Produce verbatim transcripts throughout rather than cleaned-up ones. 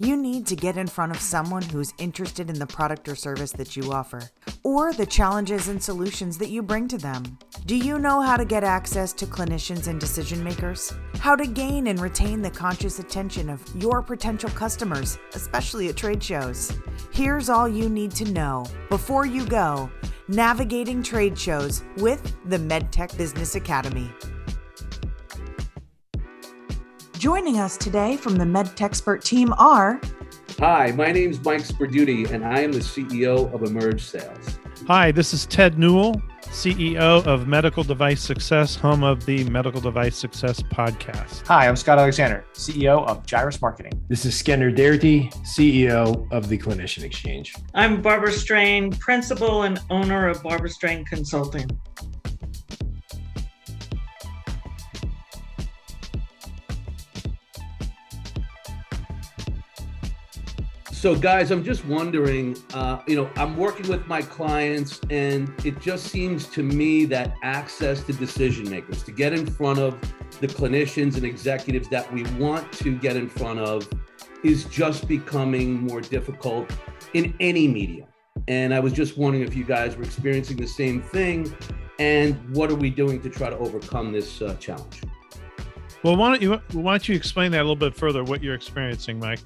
You need to get in front of someone who's interested in the product or service that you offer, or the challenges and solutions that you bring to them. Do you know how to get access to clinicians and decision makers? How to gain and retain the conscious attention of your potential customers, especially at trade shows? Here's all you need to know before you go. Navigating trade shows with the MedTech Business Academy. Joining us today from the MedTechspert team are... Hi, my name is Mike Sperduti, and I am the C E O of Emerge Sales. Hi, this is Ted Newell, C E O of Medical Device Success, home of the Medical Device Success podcast. Hi, I'm Scott Alexander, C E O of Gyrus Marketing. This is Skander Dirtie, C E O of the Clinician Exchange. I'm Barbara Strain, principal and owner of Barbara Strain Consulting. So guys, I'm just wondering, uh, you know, I'm working with my clients and it just seems to me that access to decision makers, to get in front of the clinicians and executives that we want to get in front of, is just becoming more difficult in any medium. And I was just wondering if you guys were experiencing the same thing and what are we doing to try to overcome this uh, challenge? Well, why don't you, why don't you explain that a little bit further, what you're experiencing, Mike?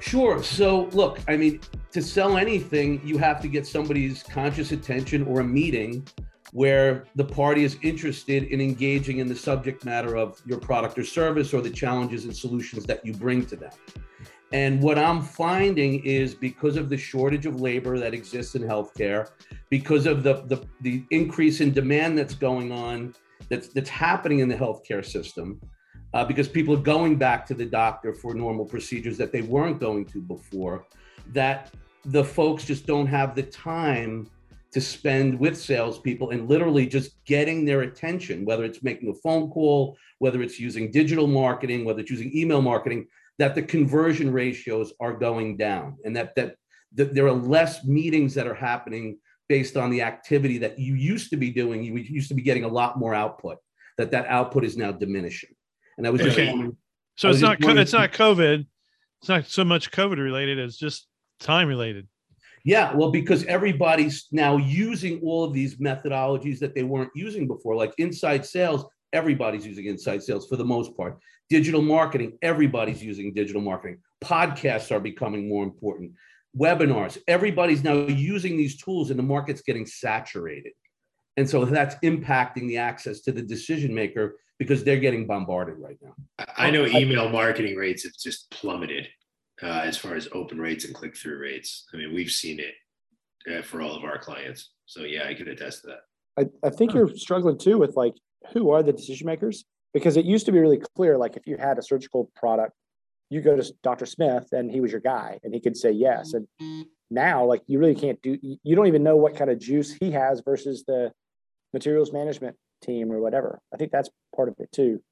Sure. So look, I mean, to sell anything, you have to get somebody's conscious attention or a meeting where the party is interested in engaging in the subject matter of your product or service or the challenges and solutions that you bring to them. And what I'm finding is because of the shortage of labor that exists in healthcare, because of the the, the increase in demand that's going on, that's, that's happening in the healthcare system, Uh, because people are going back to the doctor for normal procedures that they weren't going to before, that the folks just don't have the time to spend with salespeople and literally just getting their attention, whether it's making a phone call, whether it's using digital marketing, whether it's using email marketing, that the conversion ratios are going down and that, that, that there are less meetings that are happening based on the activity that you used to be doing. You used to be getting a lot more output, that that output is now diminishing. And I was just okay. wondering, so was it's not wondering. It's not COVID. It's not so much COVID related as just time related. Yeah, well, because everybody's now using all of these methodologies that they weren't using before, like inside sales. Everybody's using inside sales for the most part. Digital marketing. Everybody's using digital marketing. Podcasts are becoming more important. Webinars. Everybody's now using these tools, and the market's getting saturated. And so that's impacting the access to the decision maker because they're getting bombarded right now. I know email marketing rates have just plummeted uh, as far as open rates and click-through rates. I mean, we've seen it uh, for all of our clients. So yeah, I can attest to that. I, I think you're struggling too with like, who are the decision makers? Because it used to be really clear, like if you had a surgical product, you go to Doctor Smith and he was your guy and he could say yes. And now like you really can't do, you don't even know what kind of juice he has versus the materials management team or whatever. I think that's part of it too.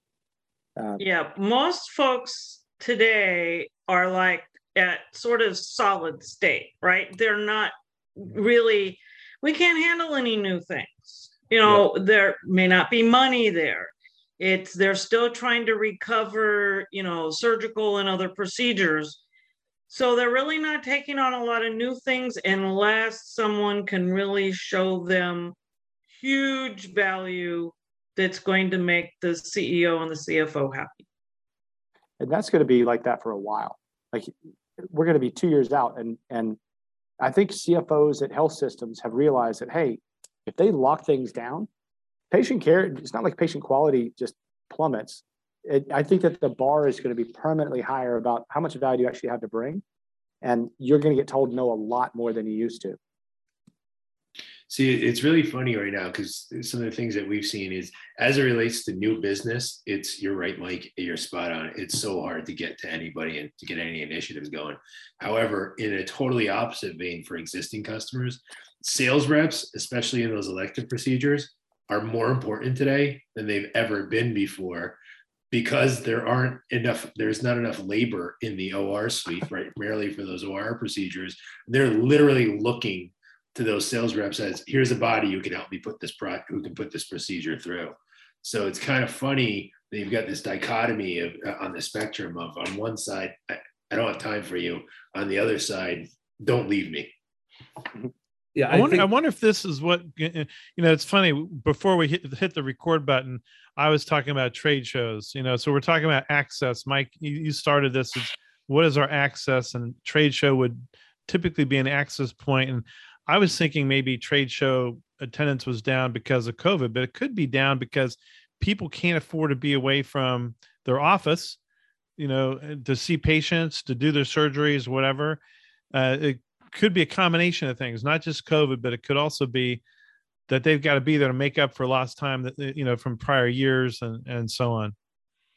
Um, yeah, most folks today are like at sort of solid state, right? They're not really, we can't handle any new things. You know, yeah. There may not be money there. It's, they're still trying to recover, you know, surgical and other procedures. So they're really not taking on a lot of new things unless someone can really show them huge value that's going to make the C E O and the C F O happy. And that's going to be like that for a while. Like we're going to be two years out. And, and I think C F Os at health systems have realized that, hey, if they lock things down, patient care, it's not like patient quality just plummets. It, I think that the bar is going to be permanently higher about how much value you actually have to bring. And you're going to get told no a lot more than you used to. See, it's really funny right now because some of the things that we've seen is as it relates to new business, it's, you're right, Mike, you're spot on. It's so hard to get to anybody and to get any initiatives going. However, in a totally opposite vein for existing customers, sales reps, especially in those elective procedures, are more important today than they've ever been before because there aren't enough, there's not enough labor in the O R suite, right? Primarily for those O R procedures. They're literally looking to those sales reps as, here's a body who can help me put this product, who can put this procedure through. So it's kind of funny that you've got this dichotomy of, uh, on the spectrum of, on one side, I don't have time for you. On the other side, don't leave me. Yeah, I, I, wonder, think- I wonder if this is what, you know, it's funny, before we hit, hit the record button, I was talking about trade shows, you know, so we're talking about access. Mike, you, you started this. It's, what is our access? And trade show would typically be an access point. And I was thinking maybe trade show attendance was down because of COVID, but it could be down because people can't afford to be away from their office, you know, to see patients, to do their surgeries, whatever. Uh, it could be a combination of things, not just COVID, but it could also be that they've got to be there to make up for lost time that, you know, from prior years and, and so on.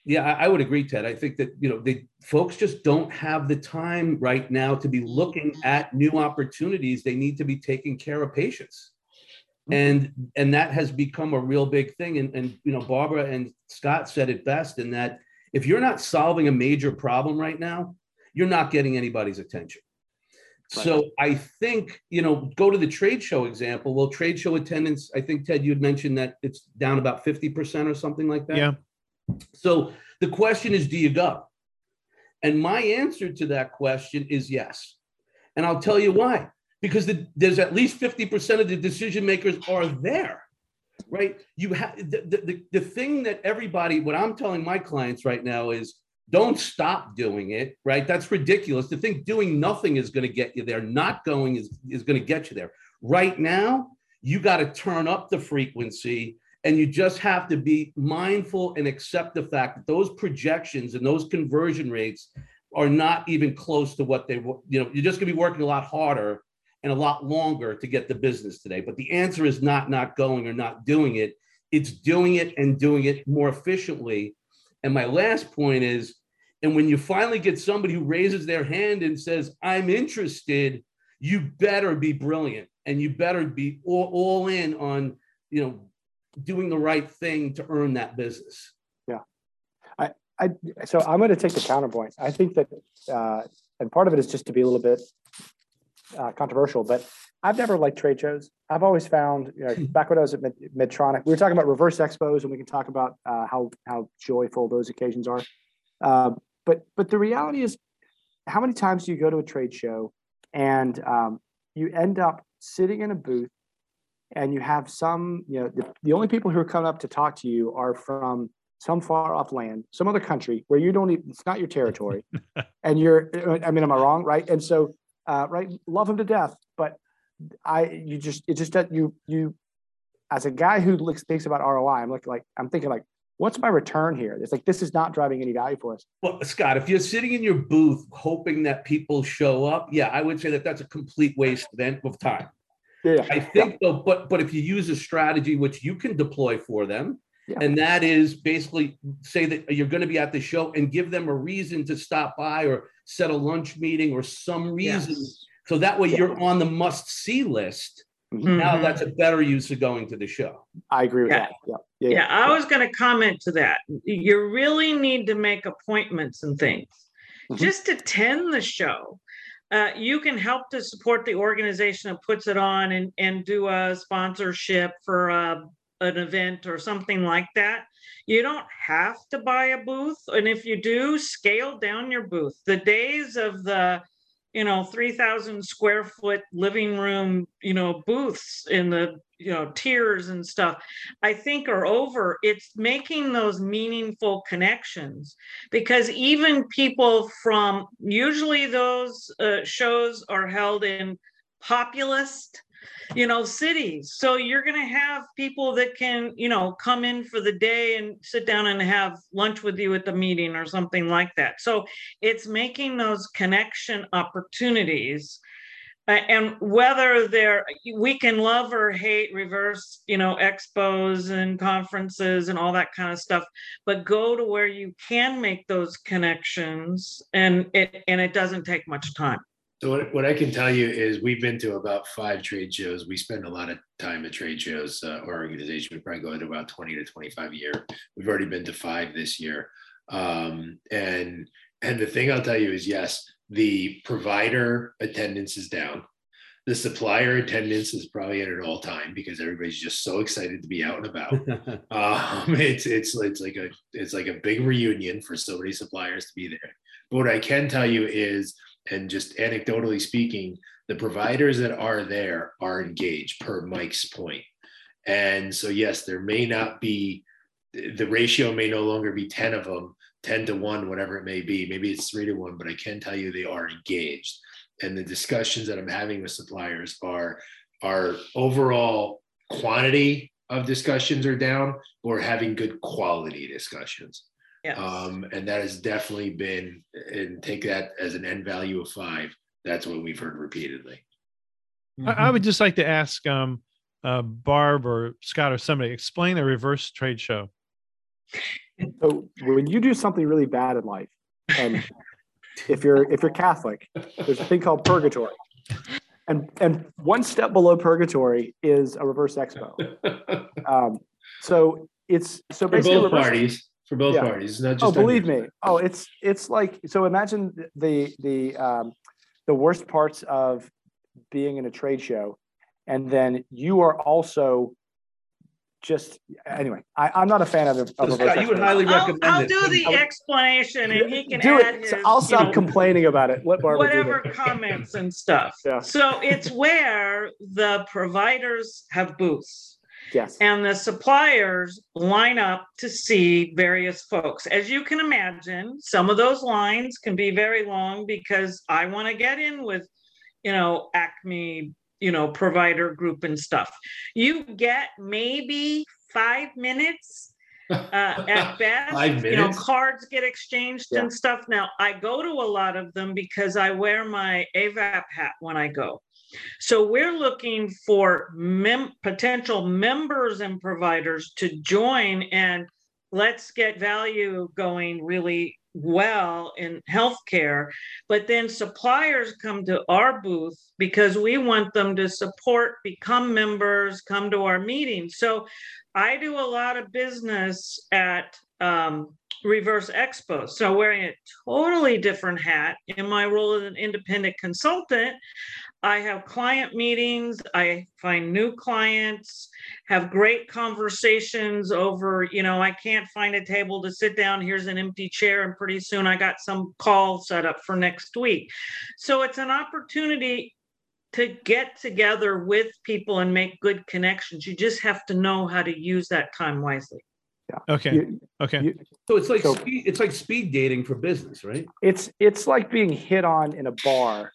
Yeah, I would agree, Ted. I think that, you know, the folks just don't have the time right now to be looking at new opportunities. They need to be taking care of patients. And and that has become a real big thing. And, and, you know, Barbara and Scott said it best in that if you're not solving a major problem right now, you're not getting anybody's attention. Right. So I think, you know, go to the trade show example. Well, trade show attendance, I think, Ted, you'd mentioned that it's down about fifty percent or something like that. Yeah. So the question is, do you go? And my answer to that question is yes. And I'll tell you why. Because the, there's at least fifty percent of the decision makers are there, right? You have the, the, the thing that everybody, what I'm telling my clients right now is don't stop doing it, right? That's ridiculous. To think doing nothing is going to get you there. Not going is, is going to get you there. Right now, you got to turn up the frequency, and you just have to be mindful and accept the fact that those projections and those conversion rates are not even close to what they, you know, you're just going to be working a lot harder and a lot longer to get the business today. But the answer is not not going or not doing it. It's doing it and doing it more efficiently. And my last point is, and when you finally get somebody who raises their hand and says, I'm interested, you better be brilliant. And you better be all, all in on, you know, doing the right thing to earn that business. Yeah. I, I so I'm going to take the counterpoint. I think that, uh, and part of it is just to be a little bit Uh, controversial, but I've never liked trade shows. I've always found, you know, back when I was at Medtronic, we were talking about reverse expos, and we can talk about uh, how how joyful those occasions are. Uh, but but the reality is, how many times do you go to a trade show and um, you end up sitting in a booth, and you have some, you know, the, the only people who are coming up to talk to you are from some far off land, some other country where you don't even, it's not your territory, and you're, I mean, am I wrong, right? And so. Uh, right, love them to death, but I, you just, it just that you, you, as a guy who looks, thinks about R O I, I'm like, like, I'm thinking like, what's my return here? It's like, this is not driving any value for us. Well, Scott, if you're sitting in your booth hoping that people show up, yeah, I would say that that's a complete waste of time. Yeah, I think, yeah. Though, but but if you use a strategy which you can deploy for them, yeah. And that is basically say that you're going to be at the show and give them a reason to stop by or set a lunch meeting or some reason. Yes. So that way you're on the must-see list. Mm-hmm. Now that's a better use of going to the show. I agree with yeah. that. Yeah, yeah, yeah. yeah. I was going to comment to that. You really need to make appointments and things. Mm-hmm. Just attend the show. Uh, you can help to support the organization that puts it on and, and do a sponsorship for a, an event or something like that. You don't have to buy a booth. And if you do, scale down your booth. The days of the, you know, three thousand square foot living room, you know, booths in the, you know, tiers and stuff, I think are over. It's making those meaningful connections, because even people from, usually those uh, shows are held in populist, you know, cities. So you're going to have people that can, you know, come in for the day and sit down and have lunch with you at the meeting or something like that. So it's making those connection opportunities. Uh, and whether they're, we can love or hate reverse, you know, expos and conferences and all that kind of stuff, but go to where you can make those connections, and it, and it doesn't take much time. So what, what I can tell you is we've been to about five trade shows. We spend a lot of time at trade shows. Uh, our organization would probably go to about twenty to twenty-five a year. We've already been to five this year. Um, and, and the thing I'll tell you is, yes, the provider attendance is down. The supplier attendance is probably at an all-time because everybody's just so excited to be out and about. um, it's, it's, it's, like a, it's like a big reunion for so many suppliers to be there. But what I can tell you is, and just anecdotally speaking, the providers that are there are engaged, per Mike's point. And so, yes, there may not be, the ratio may no longer be ten of them, ten to one, whatever it may be. Maybe it's three to one, but I can tell you they are engaged. And the discussions that I'm having with suppliers are, our overall quantity of discussions are down, but we're having good quality discussions. Yes. Um, and that has definitely been, and take that as an end value of five. That's what we've heard repeatedly. Mm-hmm. I would just like to ask um, uh, Barb or Scott or somebody, explain a reverse trade show. So when you do something really bad in life, and if you're if you're Catholic, there's a thing called purgatory. And and one step below purgatory is a reverse expo. Um, so it's so for basically both reverse, parties. For both yeah. parties, it's not just. Oh, believe me. Oh, it's it's like so. Imagine the the um, the worst parts of being in a trade show, and then you are also. Just anyway, I, I'm not a fan of it. So Scott, you would highly recommend I'll, I'll it. I'll do the I, explanation, and he can do add it. His, so I'll stop know, complaining about it. Let Barbara whatever do comments and stuff. Yeah. So it's where the providers have booths. Yes. And the suppliers line up to see various folks. As you can imagine, some of those lines can be very long because I want to get in with, you know, Acme, you know, provider group and stuff. You get maybe five minutes uh, at best, five minutes? You know, cards get exchanged yeah. and stuff. Now I go to a lot of them because I wear my A V A P hat when I go. So we're looking for mem- potential members and providers to join, and let's get value going really well in healthcare. But then suppliers come to our booth because we want them to support, become members, come to our meetings. So I do a lot of business at um, reverse expos. So wearing a totally different hat in my role as an independent consultant, I have client meetings, I find new clients, have great conversations over, you know, I can't find a table to sit down, here's an empty chair, and pretty soon I got some call set up for next week. So it's an opportunity to get together with people and make good connections. You just have to know how to use that time wisely. Yeah. Okay. You, okay. You, so it's like so, speed, it's like speed dating for business, right? It's it's like being hit on in a bar.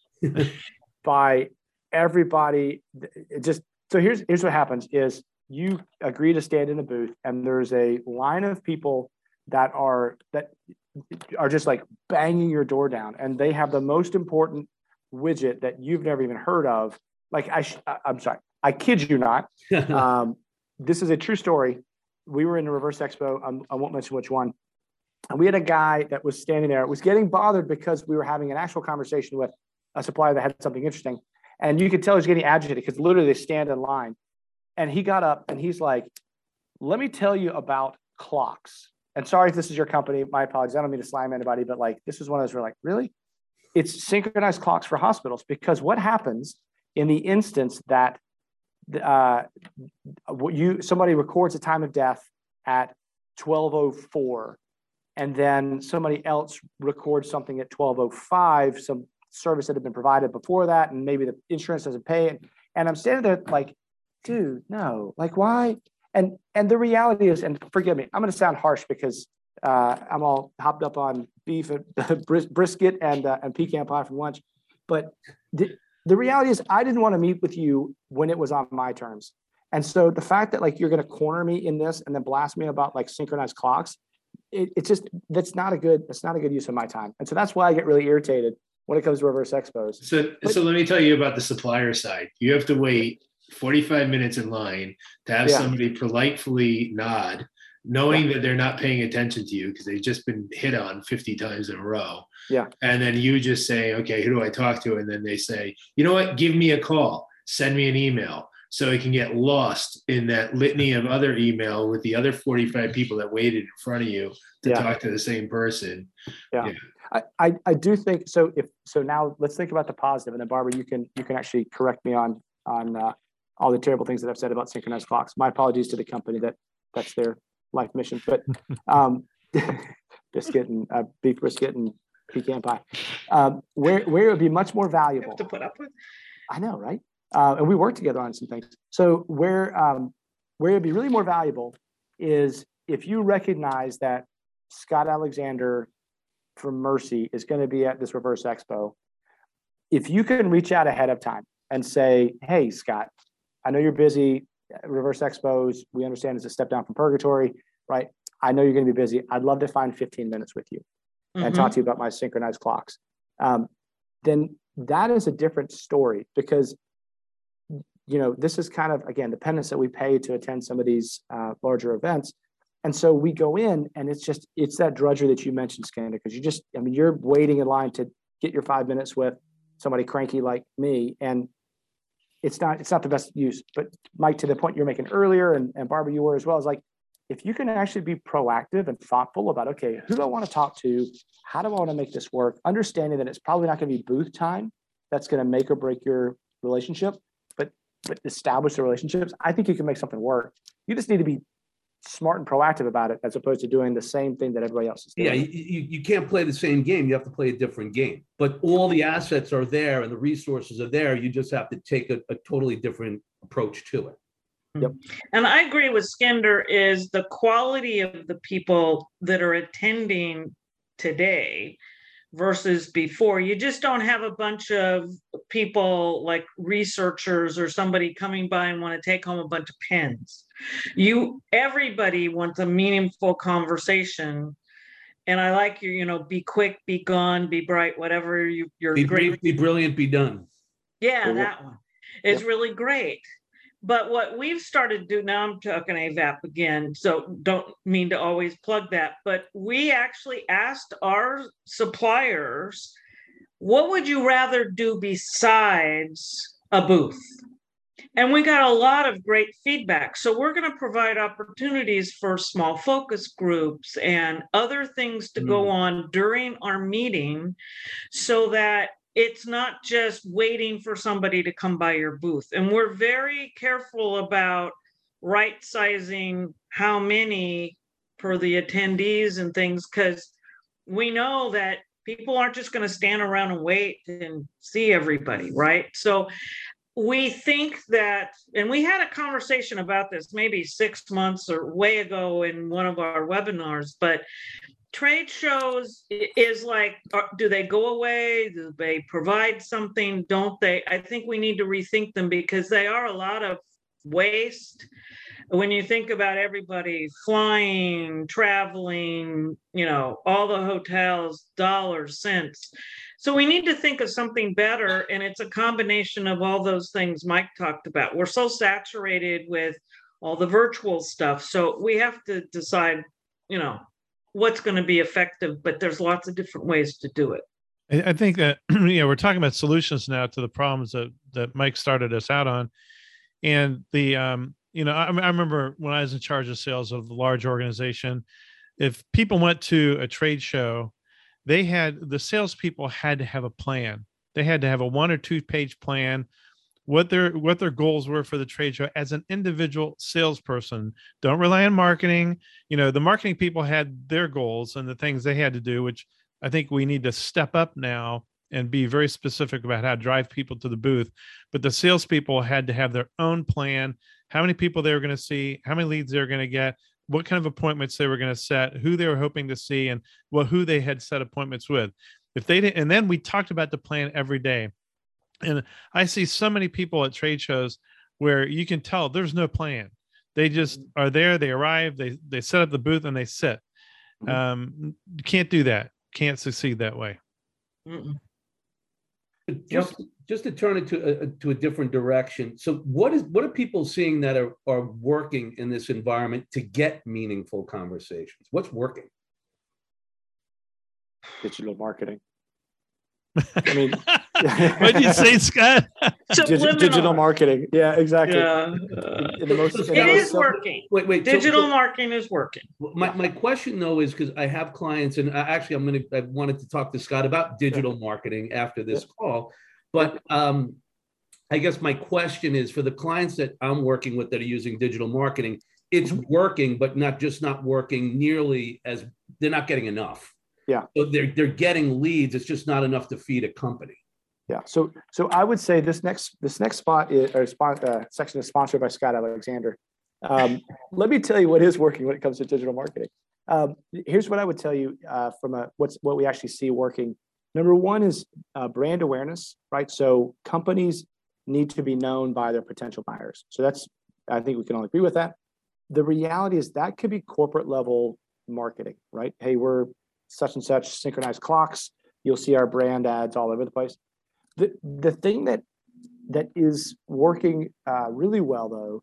By everybody, it just so here's here's what happens is you agree to stand in a booth, and there's a line of people that are that are just like banging your door down, and they have the most important widget that you've never even heard of. Like I, sh- I'm sorry, I kid you not. um, this is a true story. We were in the reverse expo. I'm, I won't mention which one, and we had a guy that was standing there. It was getting bothered because we were having an actual conversation with a supplier that had something interesting. And you could tell he's getting agitated because literally they stand in line. And he got up and he's like, let me tell you about clocks. And sorry if this is your company, my apologies. I don't mean to slam anybody, but like, this is one of those where like, really? It's synchronized clocks for hospitals, because what happens in the instance that uh, you somebody records a time of death at twelve oh four, and then somebody else records something at twelve oh five, some service that had been provided before that, and maybe the insurance doesn't pay it. And I'm standing there like, dude, no, like why? And and the reality is, and forgive me, I'm going to sound harsh because uh, I'm all hopped up on beef and brisket and uh, and pecan pie for lunch. But the, the reality is I didn't want to meet with you when it was on my terms. And so the fact that like, you're going to corner me in this and then blast me about like synchronized clocks, it, it's just, that's not a good, that's not a good use of my time. And so that's why I get really irritated when it comes to reverse expos. So, but, so let me tell you about the supplier side. You have to wait forty-five minutes in line to have yeah. somebody politely nod, knowing yeah. that they're not paying attention to you because they've just been hit on fifty times in a row. Yeah. And then you just say, okay, who do I talk to? And then they say, you know what? Give me a call, send me an email. So it can get lost in that litany of other email with the other forty-five people that waited in front of you to yeah. talk to the same person. Yeah. yeah. I, I, I do think so. If so, now let's think about the positive. And then Barbara, you can you can actually correct me on on uh, all the terrible things that I've said about synchronized clocks. My apologies to the company that that's their life mission. But um, biscuit and uh, beef brisket and he can't buy. Um, where where it would be much more valuable. You have to put up with. I know, right? Uh, and we work together on some things. So where um, where it'd be really more valuable is if you recognize that Scott Alexander from Mercy is going to be at this Reverse Expo. If you can reach out ahead of time and say, "Hey, Scott, I know you're busy. Reverse Expos, we understand it's a step down from purgatory, right? I know you're going to be busy. I'd love to find fifteen minutes with you mm-hmm. and talk to you about my synchronized clocks." Um, then that is a different story because, you know, this is kind of, again, the penance that we pay to attend some of these uh, larger events. And so we go in and it's just, it's that drudgery that you mentioned, Skander, because you just, I mean, you're waiting in line to get your five minutes with somebody cranky like me. And it's not, it's not the best use, but Mike, to the point you're making earlier, and, and Barbara, you were as well, is like, if you can actually be proactive and thoughtful about, okay, who do I want to talk to? How do I want to make this work? Understanding that it's probably not going to be booth time that's going to make or break your relationship, but, but establish the relationships. I think you can make something work. You just need to be smart and proactive about it, as opposed to doing the same thing that everybody else is doing. Yeah, you, you, you can't play the same game. You have to play a different game. But all the assets are there and the resources are there. You just have to take a, a totally different approach to it. Yep. And I agree with Skander, is the quality of the people that are attending today versus before. You just don't have a bunch of people like researchers or somebody coming by and want to take home a bunch of pens. You, everybody wants a meaningful conversation. And I like your, you know, be quick, be gone, be bright, whatever you, you're be great. Be brilliant, be done. Yeah, cool. That one is yep. really great. But what we've started to do, now I'm talking A V A P again, so don't mean to always plug that, but we actually asked our suppliers, what would you rather do besides a booth? And we got a lot of great feedback. So we're going to provide opportunities for small focus groups and other things to mm. go on during our meeting so that it's not just waiting for somebody to come by your booth. And we're very careful about right sizing how many per the attendees and things, because we know that people aren't just going to stand around and wait and see everybody, right? So we think that, and we had a conversation about this maybe six months or way ago in one of our webinars, but trade shows is like, do they go away? Do they provide something? Don't they? I think we need to rethink them because they are a lot of waste. When you think about everybody flying, traveling, you know, all the hotels, dollars, cents. So we need to think of something better. And it's a combination of all those things Mike talked about. We're so saturated with all the virtual stuff. So we have to decide, you know, what's going to be effective, but there's lots of different ways to do it. I think that, you know, we're talking about solutions now to the problems that, that Mike started us out on. And the, um, you know, I, I remember when I was in charge of sales of a large organization, if people went to a trade show, they had, the salespeople had to have a plan. They had to have a one or two page plan, what their, what their goals were for the trade show as an individual salesperson. Don't rely on marketing. You know, the marketing people had their goals and the things they had to do, which I think we need to step up now and be very specific about how to drive people to the booth. But the salespeople had to have their own plan, how many people they were going to see, how many leads they were going to get, what kind of appointments they were going to set, who they were hoping to see, and well, who they had set appointments with. If they didn't, and then we talked about the plan every day. And I see so many people at trade shows where you can tell there's no plan. They just are there. They arrive. They they set up the booth and they sit. Um, you can't do that. Can't succeed that way. Mm-mm. Just just to turn it to a, to a different direction. So what is what are people seeing that are are working in this environment to get meaningful conversations? What's working? Digital marketing. I mean, what did you say, Scott? Dig- digital marketing. Yeah, exactly. Yeah. Uh, in the most, in it is stuff. working. Wait, wait. Digital so, marketing is working. My my question though is because I have clients, and I, actually I'm gonna I wanted to talk to Scott about digital yeah. marketing after this yeah. call, but um, I guess my question is for the clients that I'm working with that are using digital marketing, it's working, but not just not working nearly as they're not getting enough. Yeah. So they're, they're getting leads. It's just not enough to feed a company. Yeah. So, so I would say this next, this next spot is, or spot, uh, section is sponsored by Scott Alexander. Um, let me tell you what is working when it comes to digital marketing. Um, here's what I would tell you uh, from a, what's, what we actually see working. Number one is uh, brand awareness, right? So companies need to be known by their potential buyers. So that's, I think we can all agree with that. The reality is that could be corporate level marketing, right? Hey, we're such and such synchronized clocks. You'll see our brand ads all over the place. The the thing that that is working uh, really well though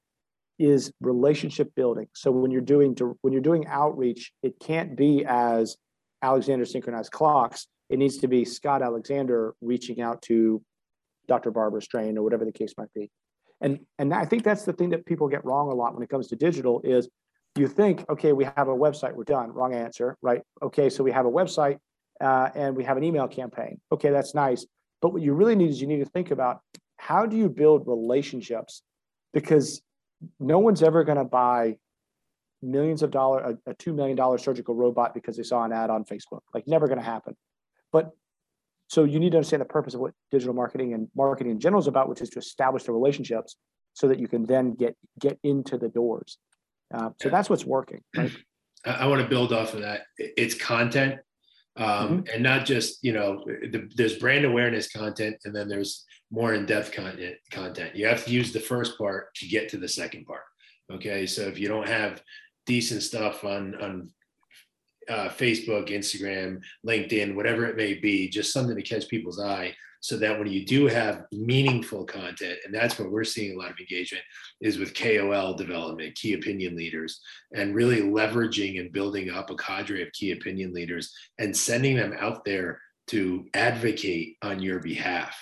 is relationship building. So when you're doing when you're doing outreach, it can't be as Alexander synchronized clocks. It needs to be Scott Alexander reaching out to Doctor Barbara Strain or whatever the case might be. And and I think that's the thing that people get wrong a lot when it comes to digital is you think, okay, we have a website, we're done. Wrong answer, right? Okay, so we have a website uh, and we have an email campaign. Okay, that's nice. But what you really need is you need to think about how do you build relationships, because no one's ever going to buy millions of dollars, a, a two million dollars surgical robot because they saw an ad on Facebook, like never going to happen. But so you need to understand the purpose of what digital marketing and marketing in general is about, which is to establish the relationships so that you can then get, get into the doors. Uh, so that's what's working. Right? I want to build off of that. It's content. Um, mm-hmm. And not just, you know, the, there's brand awareness content, and then there's more in-depth content, content. You have to use the first part to get to the second part. Okay. So if you don't have decent stuff on, on uh, Facebook, Instagram, LinkedIn, whatever it may be, just something to catch people's eye, so that when you do have meaningful content, and that's where we're seeing a lot of engagement is with K O L development, key opinion leaders, and really leveraging and building up a cadre of key opinion leaders and sending them out there to advocate on your behalf,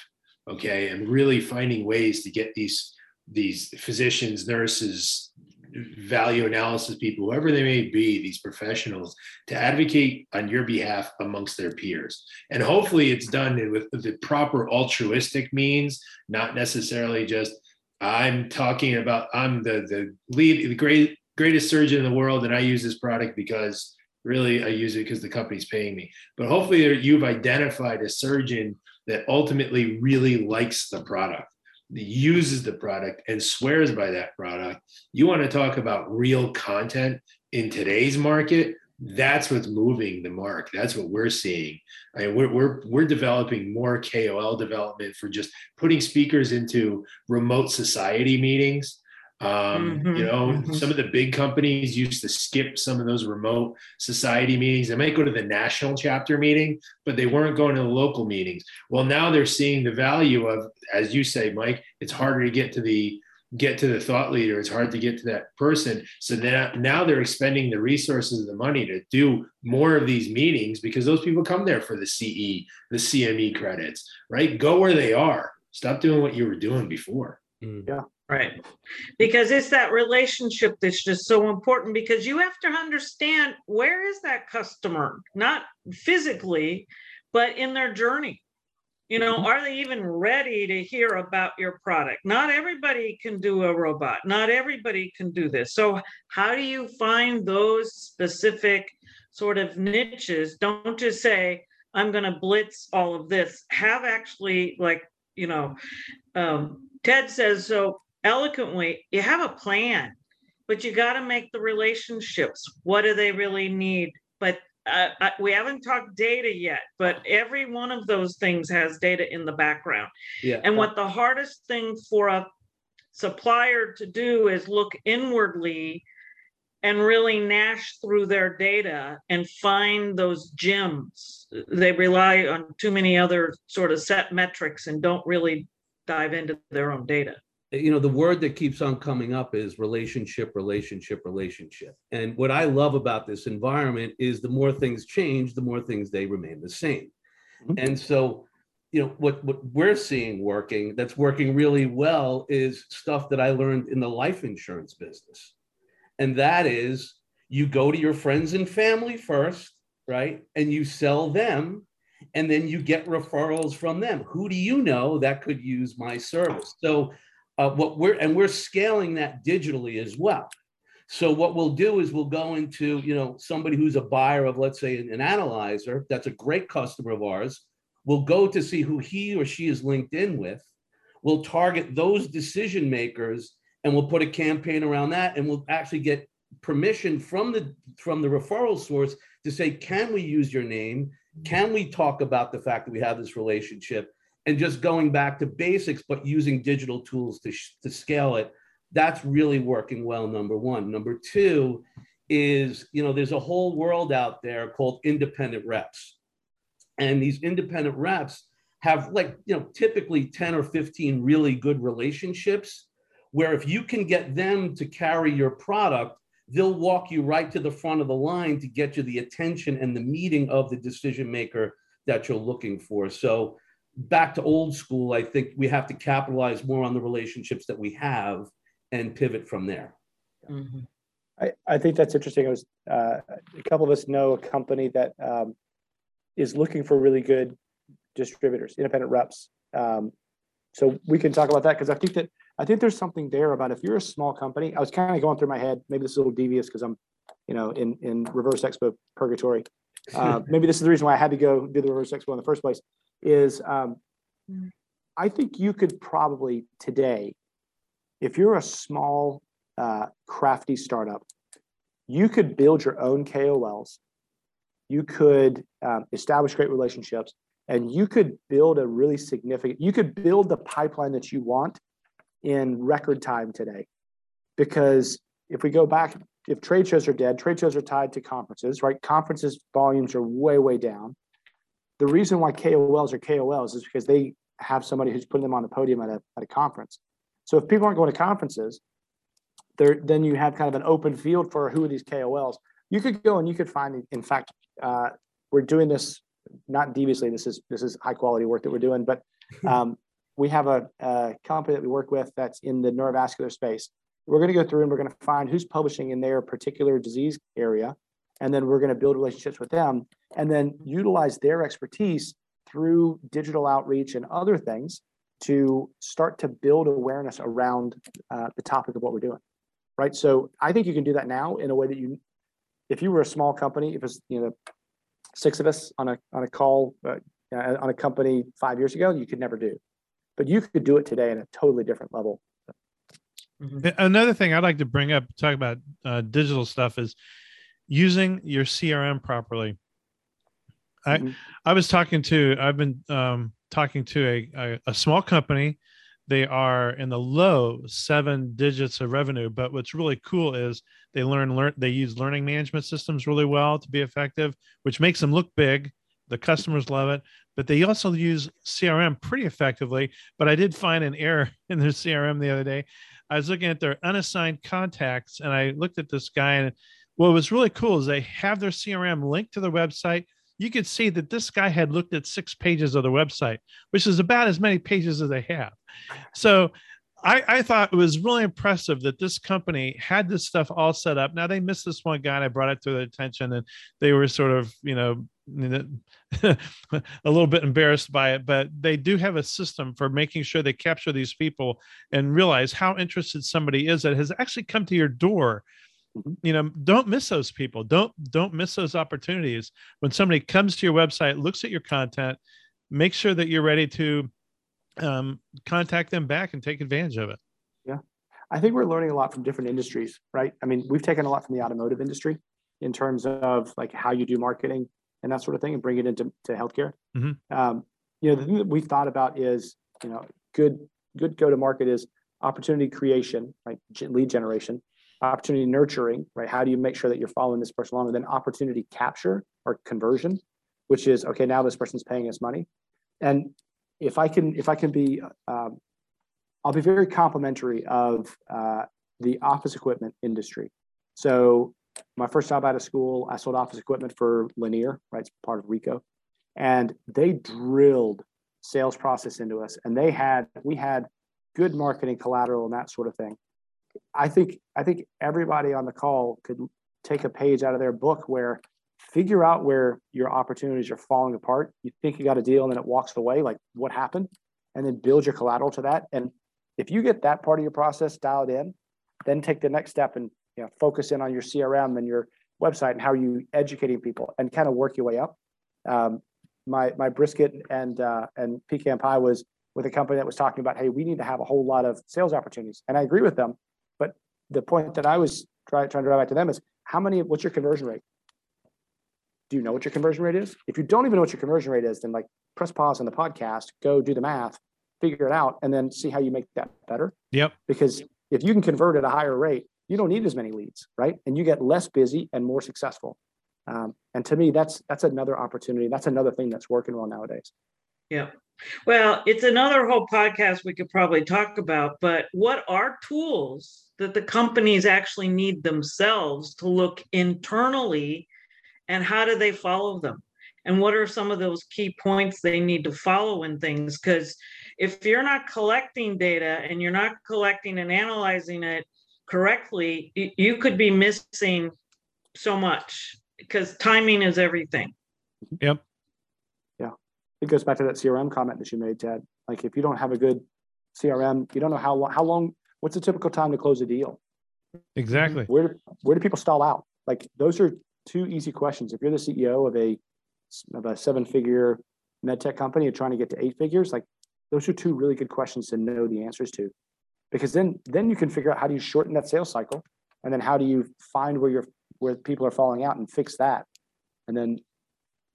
okay? And really finding ways to get these, these physicians, nurses, value analysis people, whoever they may be, these professionals, to advocate on your behalf amongst their peers. And hopefully it's done with the proper altruistic means, not necessarily just, I'm talking about, I'm the, the lead, the great, greatest surgeon in the world, and I use this product because really I use it because the company's paying me. But hopefully you've identified a surgeon that ultimately really likes the product, uses the product, and swears by that product. You want to talk about real content in today's market. That's what's moving the mark. That's what we're seeing. I mean, we're, we're, we're developing more K O L development for just putting speakers into remote society meetings. Um, mm-hmm, you know, mm-hmm. Some of the big companies used to skip some of those remote society meetings. They might go to the national chapter meeting, but they weren't going to the local meetings. Well, now they're seeing the value of, as you say, Mike, it's harder to get to the, get to the thought leader. It's hard to get to that person. So then now they're expending the resources and the money to do more of these meetings, because those people come there for the C E, the C M E credits, right? Go where they are. Stop doing what you were doing before. Yeah. Right. Because it's that relationship that's just so important, because you have to understand where is that customer, not physically, but in their journey. You know, mm-hmm. Are they even ready to hear about your product? Not everybody can do a robot. Not everybody can do this. So how do you find those specific sort of niches? Don't just say, I'm going to blitz all of this. Have actually, like, you know, um, Ted says so eloquently, you have a plan, but you got to make the relationships. What do they really need? But uh, I, we haven't talked data yet, but every one of those things has data in the background. Yeah. And what the hardest thing for a supplier to do is look inwardly and really gnash through their data and find those gems. They rely on too many other sort of set metrics and don't really dive into their own data. You know, the word that keeps on coming up is relationship, relationship, relationship. And what I love about this environment is the more things change, the more things they remain the same. Mm-hmm. And so, you know, what, what we're seeing working, that's working really well, is stuff that I learned in the life insurance business. And that is, you go to your friends and family first, right? And you sell them, and then you get referrals from them. Who do you know that could use my service? So uh, what we're, and we're scaling that digitally as well. So what we'll do is we'll go into, you know, somebody who's a buyer of, let's say, an, an analyzer, that's a great customer of ours. We'll go to see who he or she is linked in with. We'll target those decision makers and we'll put a campaign around that. And we'll actually get permission from the, from the referral source to say, can we use your name? Can we talk about the fact that we have this relationship? And just going back to basics, but using digital tools to, to scale it. That's really working well, number one. Number two is, you know, there's a whole world out there called independent reps. And these independent reps have, like, you know, typically ten or fifteen really good relationships, where if you can get them to carry your product, they'll walk you right to the front of the line to get you the attention and the meeting of the decision maker that you're looking for. So back to old school, I think we have to capitalize more on the relationships that we have and pivot from there. Mm-hmm. I, I think that's interesting. I was, uh, a couple of us know a company that um, is looking for really good distributors, independent reps. Um, so we can talk about that, because I think that I think there's something there about if you're a small company. I was kind of going through my head. Maybe this is a little devious because I'm, you know, in in reverse expo purgatory. Uh, maybe this is the reason why I had to go do the reverse expo in the first place. Is um, I think you could probably today, if you're a small, uh, crafty startup, you could build your own K O Ls, you could um, establish great relationships, and you could build a really significant, you could build the pipeline that you want in record time today. Because if we go back, if trade shows are dead, trade shows are tied to conferences, right? Conferences volumes are way, way down. The reason why K O Ls are K O Ls is because they have somebody who's putting them on the podium at a, at a conference. So if people aren't going to conferences, then you have kind of an open field for who are these K O Ls. You could go and you could find, in fact, uh, we're doing this, not deviously, this is this is high quality work that we're doing, but um, we have a, a company that we work with that's in the neurovascular space. We're going to go through and we're going to find who's publishing in their particular disease area, and then we're going to build relationships with them and then utilize their expertise through digital outreach and other things to start to build awareness around uh, the topic of what we're doing, right? So I think you can do that now in a way that you, if you were a small company, if it's, you know, six of us on a on a call, uh, on a company five years ago, you could never do. But you could do it today at a totally different level. Mm-hmm. Another thing I'd like to bring up, talk about uh, digital stuff, is using your C R M properly. Mm-hmm. I, I was talking to, I've been, um, talking to a, a, a small company. They are in the low seven digits of revenue, but what's really cool is they learn, learn, they use learning management systems really well to be effective, which makes them look big. The customers love it, but they also use C R M pretty effectively. But I did find an error in their C R M the other day. I was looking at their unassigned contacts and I looked at this guy, and what was really cool is they have their C R M linked to their website. You could see that this guy had looked at six pages of the website, which is about as many pages as they have. So I, I thought it was really impressive that this company had this stuff all set up. Now, they missed this one guy, and I brought it to their attention, and they were sort of, you know, a little bit embarrassed by it, but they do have a system for making sure they capture these people and realize how interested somebody is that has actually come to your door. You know, don't miss those people. Don't don't miss those opportunities. When somebody comes to your website, looks at your content, make sure that you're ready to um, contact them back and take advantage of it. Yeah, I think we're learning a lot from different industries, right? I mean, we've taken a lot from the automotive industry in terms of like how you do marketing and that sort of thing, and bring it into to healthcare. Mm-hmm. Um, you know, the thing that we've thought about is, you know, good good go to market is opportunity creation, like lead generation. Opportunity nurturing, right? How do you make sure that you're following this person along? And then opportunity capture or conversion, which is, okay, now this person's paying us money. And if I can, if I can be, um, I'll be very complimentary of uh, the office equipment industry. So my first job out of school, I sold office equipment for Lanier, right? It's part of Ricoh. And they drilled sales process into us. And they had, we had good marketing collateral and that sort of thing. I think I think everybody on the call could take a page out of their book, where figure out where your opportunities are falling apart. You think you got a deal and then it walks away, like what happened? And then build your collateral to that. And if you get that part of your process dialed in, then take the next step and you know, focus in on your C R M and your website and how you educating people, and kind of work your way up. Um, my my brisket and uh, and pecan pie was with a company that was talking about, hey, we need to have a whole lot of sales opportunities, and I agree with them. But the point that I was trying trying to drive out to them is, how many? What's your conversion rate? Do you know what your conversion rate is? If you don't even know what your conversion rate is, then like press pause on the podcast, go do the math, figure it out, and then see how you make that better. Yep. Because if you can convert at a higher rate, you don't need as many leads, right? And you get less busy and more successful. Um, and to me, that's that's another opportunity. That's another thing that's working well nowadays. Yeah. Well, it's another whole podcast we could probably talk about, but what are tools that the companies actually need themselves to look internally, and how do they follow them? And what are some of those key points they need to follow in things? Because if you're not collecting data and you're not collecting and analyzing it correctly, you could be missing so much, because timing is everything. Yep. Yeah. It goes back to that C R M comment that you made, Ted. Like if you don't have a good C R M, you don't know how, how long, what's the typical time to close a deal? Exactly. Where, where do people stall out? Like those are two easy questions. If you're the C E O of a of a seven-figure med tech company and trying to get to eight figures, like those are two really good questions to know the answers to, because then then you can figure out how do you shorten that sales cycle, and then how do you find where you're where people are falling out and fix that, and then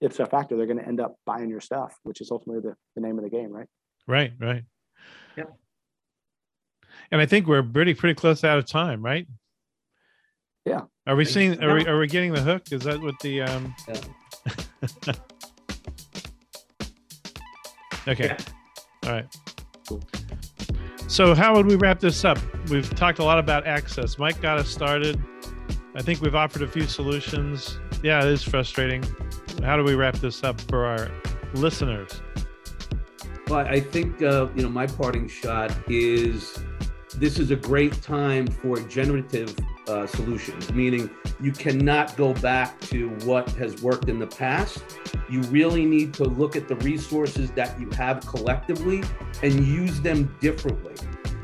ipso facto they're going to end up buying your stuff, which is ultimately the, the name of the game, right? Right, right. Yep. And I think we're pretty pretty close out of time, right? Yeah. Are we seeing? Are we are we getting the hook? Is that what the? Um... Yeah. Okay. Yeah. All right. Cool. So how would we wrap this up? We've talked a lot about access. Mike got us started. I think we've offered a few solutions. Yeah, it is frustrating. How do we wrap this up for our listeners? Well, I think uh, you know, my parting shot is this is a great time for generative uh, solutions, meaning you cannot go back to what has worked in the past. You really need to look at the resources that you have collectively and use them differently.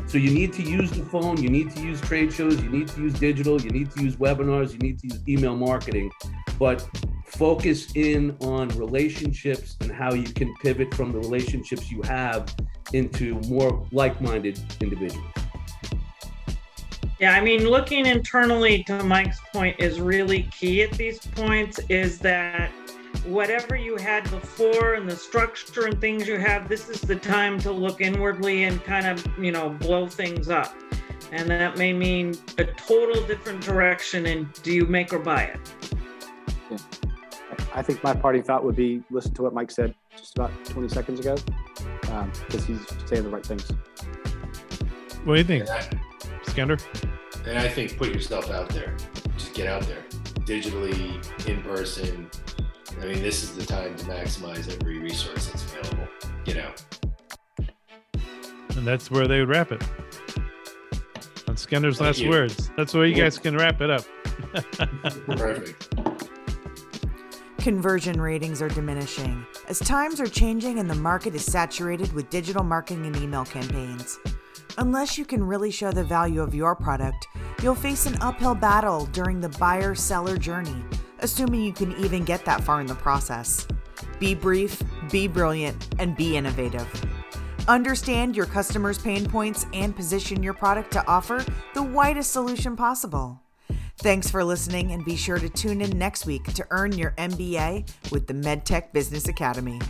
So you need to use the phone, you need to use trade shows, you need to use digital, you need to use webinars, you need to use email marketing, but focus in on relationships and how you can pivot from the relationships you have into more like-minded individuals. Yeah, I mean, looking internally, to Mike's point, is really key at these points, is that whatever you had before and the structure and things you have, this is the time to look inwardly and kind of, you know, blow things up. And that may mean a total different direction, and do you make or buy it? Yeah. I think my parting thought would be listen to what Mike said just about twenty seconds ago, um, because he's saying the right things. What do you think? Yeah. Skander? And I think put yourself out there. Just get out there. Digitally, in person. I mean, this is the time to maximize every resource that's available. Get out. And that's where they would wrap it. On Skander's Thank last you. words. That's where you guys can wrap it up. Perfect. Conversion ratings are diminishing as times are changing and the market is saturated with digital marketing and email campaigns. Unless you can really show the value of your product, you'll face an uphill battle during the buyer-seller journey, assuming you can even get that far in the process. Be brief, be brilliant, and be innovative. Understand your customers' pain points and position your product to offer the widest solution possible. Thanks for listening, and be sure to tune in next week to earn your M B A with the MedTech Business Academy.